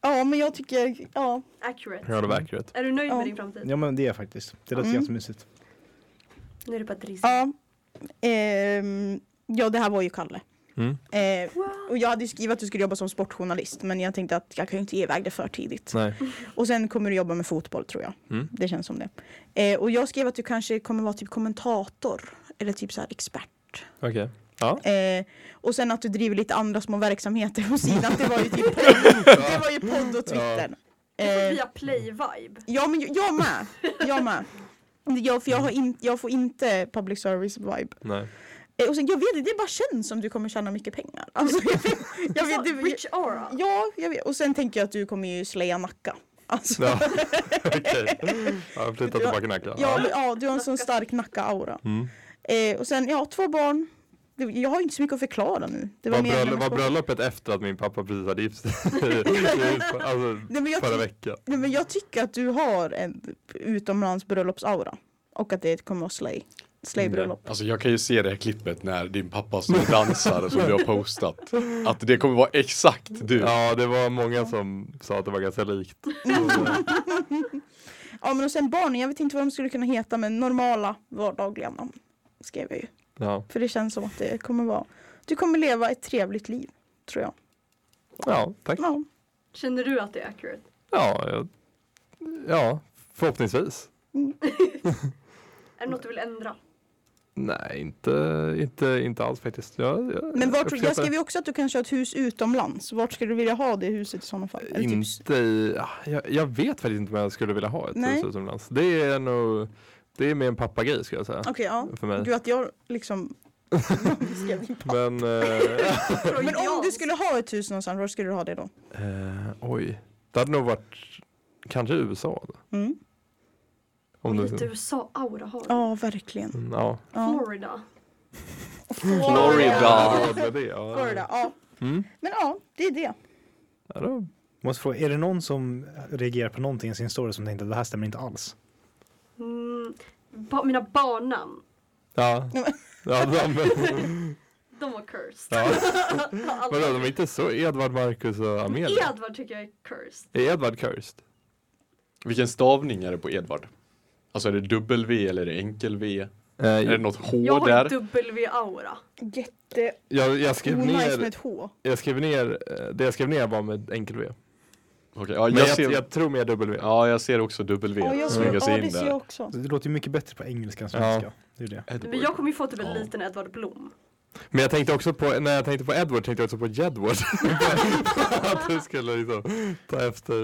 Ja, men jag tycker, accurate. Ja, det var accurate. Är du nöjd med din framtid? Ja, men det är jag faktiskt. Det låter ganska mysigt. Nu är det bara trist. Ja. Det här var ju Kalle. Och jag hade ju skrivit att du skulle jobba som sportjournalist. Men jag tänkte att jag kan ju inte ge iväg det för tidigt. Nej. Och sen kommer du jobba med fotboll, tror jag. Det känns som det. Och jag skrev att du kanske kommer vara typ kommentator. Eller typ så här expert. Okej. Ja. Och sen att du driver lite andra små verksamheter på sidan. Det var ju typ podd och Twitter. Via Play-vibe. Ja, men jag med. Jag får inte public service-vibe. Nej. Och sen, jag vet, det bara känns som du kommer tjäna mycket pengar. Alltså, jag vet, rich aura. Ja, jag vet. Och sen tänker jag att du kommer ju släja Nacka. Alltså. Ja, okej. Jag har flyttat tillbaka Nacka. Ja, du har en sån stark Nacka-aura. Och sen, 2 barn. Jag har inte så mycket att förklara nu. Det var bröllopet efter att min pappa precis hade gift sig förra veckan. Nej, men jag tycker att du har en utomlands bröllopsaura. Och att det kommer att slay bröllop. Alltså jag kan ju se det här klippet när din pappa som dansar som du har postat. Att det kommer vara exakt du. Ja, det var många som sa att det var ganska likt. Ja, men och sen barnen, jag vet inte vad de skulle kunna heta, men normala vardagliga namn skrev jag ju. Ja. För det känns som att det kommer vara, du kommer leva ett trevligt liv, tror jag. Ja, tack. Ja. Känner du att det är accurate? Ja, förhoppningsvis. Mm. Är det något du vill ändra? Nej, inte alls faktiskt. Men vart tror jag skrev ju också att du kanske har ett hus utomlands. Vart skulle du vilja ha det huset i sådana fall? Eller inte i, jag vet faktiskt inte om jag skulle vilja ha ett hus utomlands. Det är nog, det är mer en pappagrej skulle jag säga. Okej, ja. För mig. Du, att jag liksom men om du skulle ha ett hus någonstans, var skulle du ha det då? Oj. Det hade nog varit kanske USA då. Mm. Om lite USA-aura har du. Ja, verkligen. Mm, ja. Florida. Ja. Mm. Men ja, det är det. Ja, då. Måste fråga, är det någon som reagerar på någonting i sin story som tänkte att det här stämmer inte alls? Mina barnnamn. Ja. De var cursed. Ja. Men då, de är inte så Edward, Marcus och Amelia. Edward tycker jag är cursed. Är Edward cursed? Vilken stavning är det på Edward? Alltså är det W eller är det enkel V? Är det något H där? Jag har där? W-aura. Jätte... Jag skrev ner med ett H. Jag skrev ner var med enkel V. Okay, ja, men jag tror mer W. Ja, jag ser också W. Ja, det ser jag också. Det låter ju mycket bättre på engelska än svenska. Ja. Det är det. Men jag kommer ju få typ en liten Edward Blom. Men jag tänkte också på, när jag tänkte på Edward, tänkte jag också på Jedward. Att du skulle liksom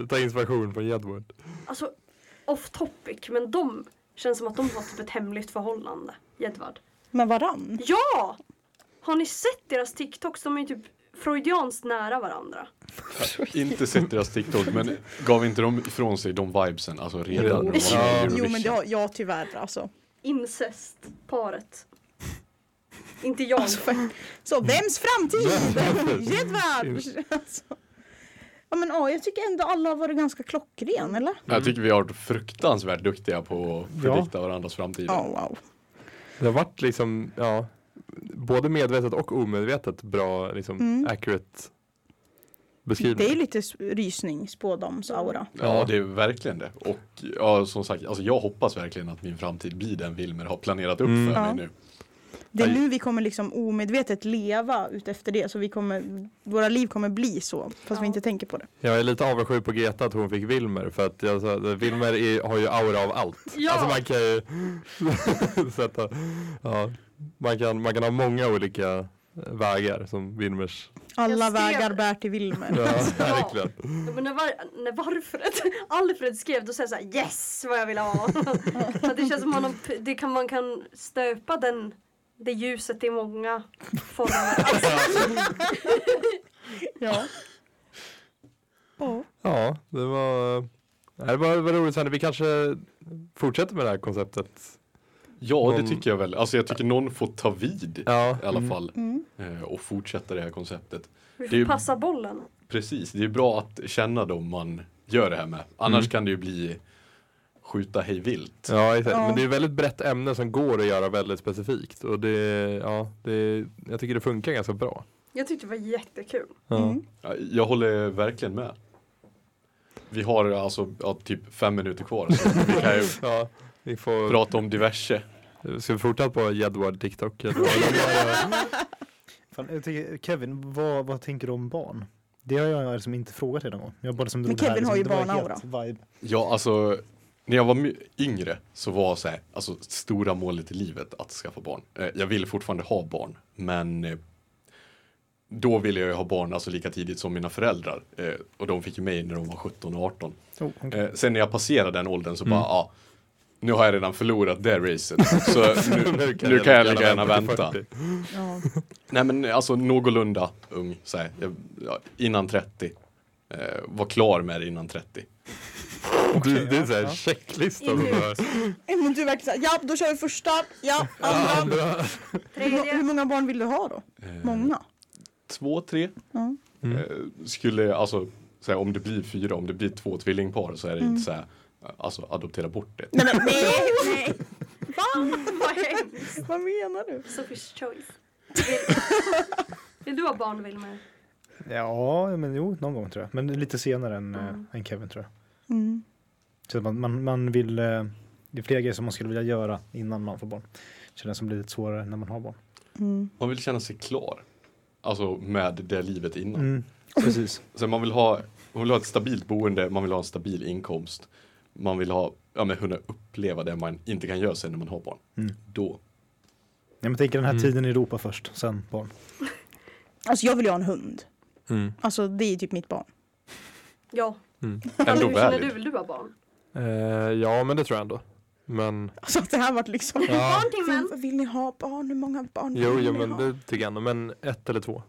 ta inspiration från Jedward. Alltså, off topic, men de känns som att de har typ ett hemligt förhållande, Jedward. Med varann? Ja! Har ni sett deras TikToks? De är ju typ freudianskt nära varandra. Inte sett deras TikTok, men gav inte de ifrån sig de vibesen, alltså redan? Jo, men jag tyvärr, alltså. Incest-paret. Inte jag. Alltså, så, vems framtid? Jedward! Alltså. Ja, men jag tycker ändå alla har varit ganska klockren, eller? Jag tycker vi har varit fruktansvärt duktiga på att predikta varandras framtid. Oh, wow. Det har varit liksom, både medvetet och omedvetet bra, liksom, accurate beskrivning. Det är lite rysning på dem, aura. Ja, det är verkligen det. Och som sagt, alltså, jag hoppas verkligen att min framtid blir den Wilmer har planerat upp för mig nu. Det är nu vi kommer liksom omedvetet leva ut efter det. Så våra liv kommer bli så. Fast vi inte tänker på det. Jag är lite avundsjuk på Greta att hon fick Wilmer. För att Wilmer har ju aura av allt. Ja. Alltså man kan ju sätta... Ja, man kan ha många olika vägar som Wilmers... Alla vägar bär till Wilmer. Ja, verkligen. Ja, men när Alfred skrev, då säger jag så här, yes, vad jag vill ha. Så det känns som man kan stöpa den... Det ljuset i många former. Ja, det var roligt. Vi kanske fortsätter med det här konceptet. Ja, det tycker jag väl. Alltså jag tycker någon får ta vid i alla fall. Och fortsätta det här konceptet. Vi får passa bollen. Precis, det är ju bra att känna dem man gör det här med. Annars kan det ju bli... skjuta hej vilt. Ja, exakt. Men det är ett väldigt brett ämne som går att göra väldigt specifikt. Och jag tycker det funkar ganska bra. Jag tyckte det var jättekul. Ja. Mm. Jag håller verkligen med. Vi har alltså typ 5 minuter kvar. Så vi kan ju vi får prata om diverse. Ska vi fortsätta på Jedward TikTok? Kevin, vad tänker du om barn? Det har jag liksom inte frågat redan om. Jag bara som men Kevin här, har ju barnaura. Ja, alltså... När jag var yngre så var så här, alltså stora målet i livet att skaffa barn. Jag ville fortfarande ha barn, men då ville jag ju ha barn alltså lika tidigt som mina föräldrar. Och de fick ju mig när de var 17 och 18. Oh, okay. Sen när jag passerade den åldern så bara, nu har jag redan förlorat det racet. Så nu kan jag lika gärna vänta. Nej men alltså någorlunda ung, så här, innan 30. Var klar med det innan 30. Okay, det är så här checklista. Men du verkligen såhär, då kör vi första, andra. Hur många barn vill du ha då? Många? 2, 3. Skulle, alltså, såhär, om det blir 4, om det blir 2 tvillingpar så är det inte såhär, alltså adoptera bort det. Nej. Vad menar du? Sophie's choice. Vill du ha barn, Wilmer? Ja, men någon gång tror jag. Men lite senare än Kevin tror jag. Mm. Så man vill, det är fler grejer som man skulle vilja göra innan man får barn. Så det som blir lite svårare när man har barn. Mm. Man vill känna sig klar. Alltså med det livet innan. Mm. Precis. Så man vill ha ett stabilt boende, man vill ha en stabil inkomst. Man vill ha, ja, men kunna uppleva det man inte kan göra sen när man har barn. Mm. Då. Ja, men tänk den här tiden i Europa först, sen barn. Alltså jag vill ju ha en hund. Mm. Alltså det är typ mitt barn. Ja. Mm. Ändå hur känner du? Vill du ha barn? Ja, men det tror jag ändå. Men... Alltså det här varit liksom... Ja. Vill ni ha barn? Hur många barn vill ni men ha? Det tycker jag ändå. Men 1 eller 2.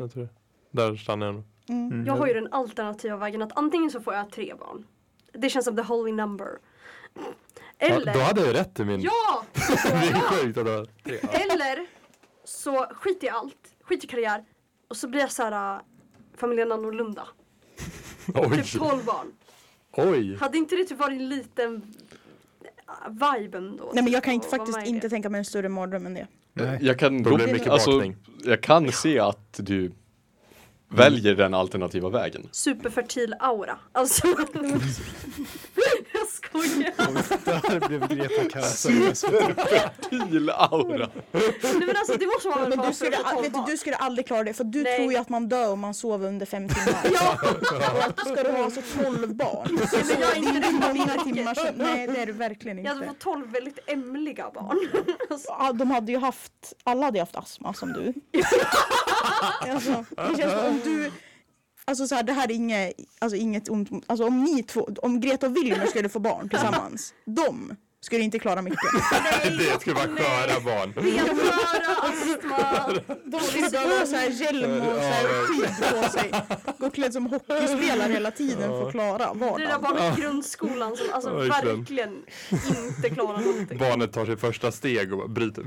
Jag tror det. Där stannar jag ändå. Mm. Jag har ju den alternativa vägen att antingen så får jag 3 barn. Det känns som the holy number. Eller... Ja, då hade jag rätt i min... Ja! Det är sjukt att du har 3. Eller så skiter jag allt. Skiter karriär. Och så blir jag så här familjen annorlunda. Typ 12 barn. Oj. Hade inte det typ varit en liten viben då? Nej, men jag kan inte tänka mig en större mardröm än det. Nej. Jag kan då, alltså, jag kan se att du väljer den alternativa vägen. Superfertil aura. Alltså. Jag skojar. Där blev Greta Kassel. Superfertil aura. Nej, men alltså, det måste vara men du skulle aldrig klara det. För du tror ju att man dör om man sover under 5 timmar. Ja. Och att ska du ha så 12 barn. Ja, men jag är inte det på mina timmar sedan. Nej, det är du verkligen inte. Jag hade fått 12 väldigt ämliga barn. Ja, alla hade ju haft astma som du. Alltså, det känns som om du... Alltså så här, det här är inget ont... Alltså om ni två... Om Greta och Wilmer skulle få barn tillsammans... De skulle inte klara mycket. Nej, det skulle vara sköra barn. Sköra astma. De skulle ha så här hjälm och så här tid på sig. Gå klädd som hockeyspelare hela tiden för att klara vardagen. Det där barnet i grundskolan som alltså verkligen inte klarar någonting. Barnet tar sig första steg och bryter.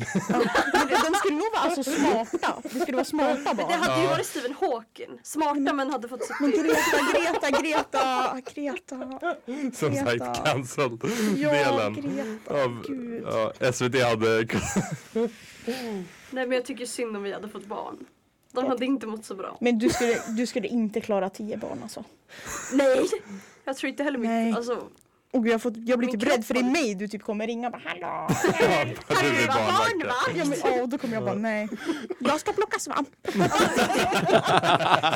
De skulle nog vara alltså smarta. Det skulle vara smarta barn. Det hade ju varit Stephen Hawking. Smarta men hade fått sitt... Men Greta. Som sagt, cancelled delen. Ja, av, ja, SVT hade... Nej, men jag tycker synd om vi hade fått barn. De hade inte mått så bra. Men du skulle inte klara 10 barn alltså. Nej, jag tror inte heller mycket. Alltså, och jag blir typ rädd för det är mig. Du typ kommer ringa och bara, hallå! Har du barn va? Ja, då kommer jag bara, nej. Jag ska plocka svamp.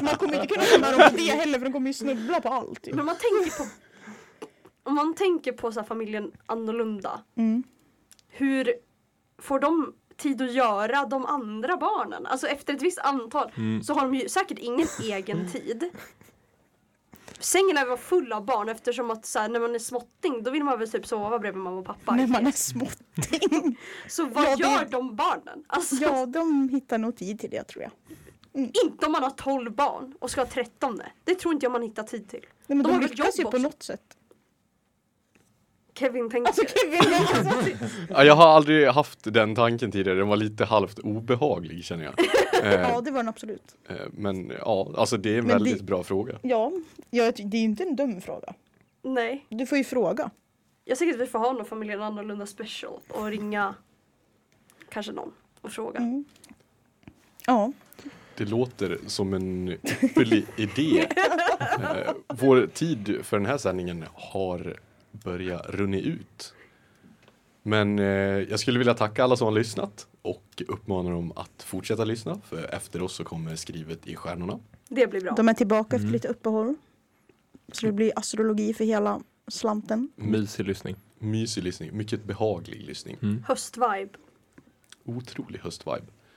Man kommer inte kunna komma dem på det heller, för de kommer ju snubbla på allt. Typ. Men man tänker på... Om man tänker på så här, familjen annorlunda. Mm. Hur får de tid att göra de andra barnen? Alltså efter ett visst antal så har de ju säkert ingen egen tid. Sängen är väl full av barn eftersom att så här, när man är småtting då vill man väl typ sova bredvid mamma och pappa. När man är småtting. Så vad gör de barnen? Alltså, ja, de hittar nog tid till det tror jag. Mm. Inte om man har 12 barn och ska ha 13. Det tror inte jag man hittar tid till. Nej, men de lyckas ju på något sätt. Kevin. Ja, jag har aldrig haft den tanken tidigare. Den var lite halvt obehaglig, känner jag. Ja, det var den absolut. Men ja, alltså det är en väldigt bra fråga. Ja, det är ju inte en dum fråga. Nej. Du får ju fråga. Jag tycker att vi får ha någon familjen annorlunda special och ringa kanske någon och fråga. Mm. Ja. Det låter som en ypperlig idé. Vår tid för den här sändningen har... börja runna ut. Men jag skulle vilja tacka alla som har lyssnat och uppmana dem att fortsätta lyssna, för efter oss så kommer Skrivet i stjärnorna. Det blir bra. De är tillbaka efter lite uppehåll. Så det blir astrologi för hela slanten. Mysig lyssning. Mycket behaglig lyssning. Höstvibe. Otrolig höstvibe.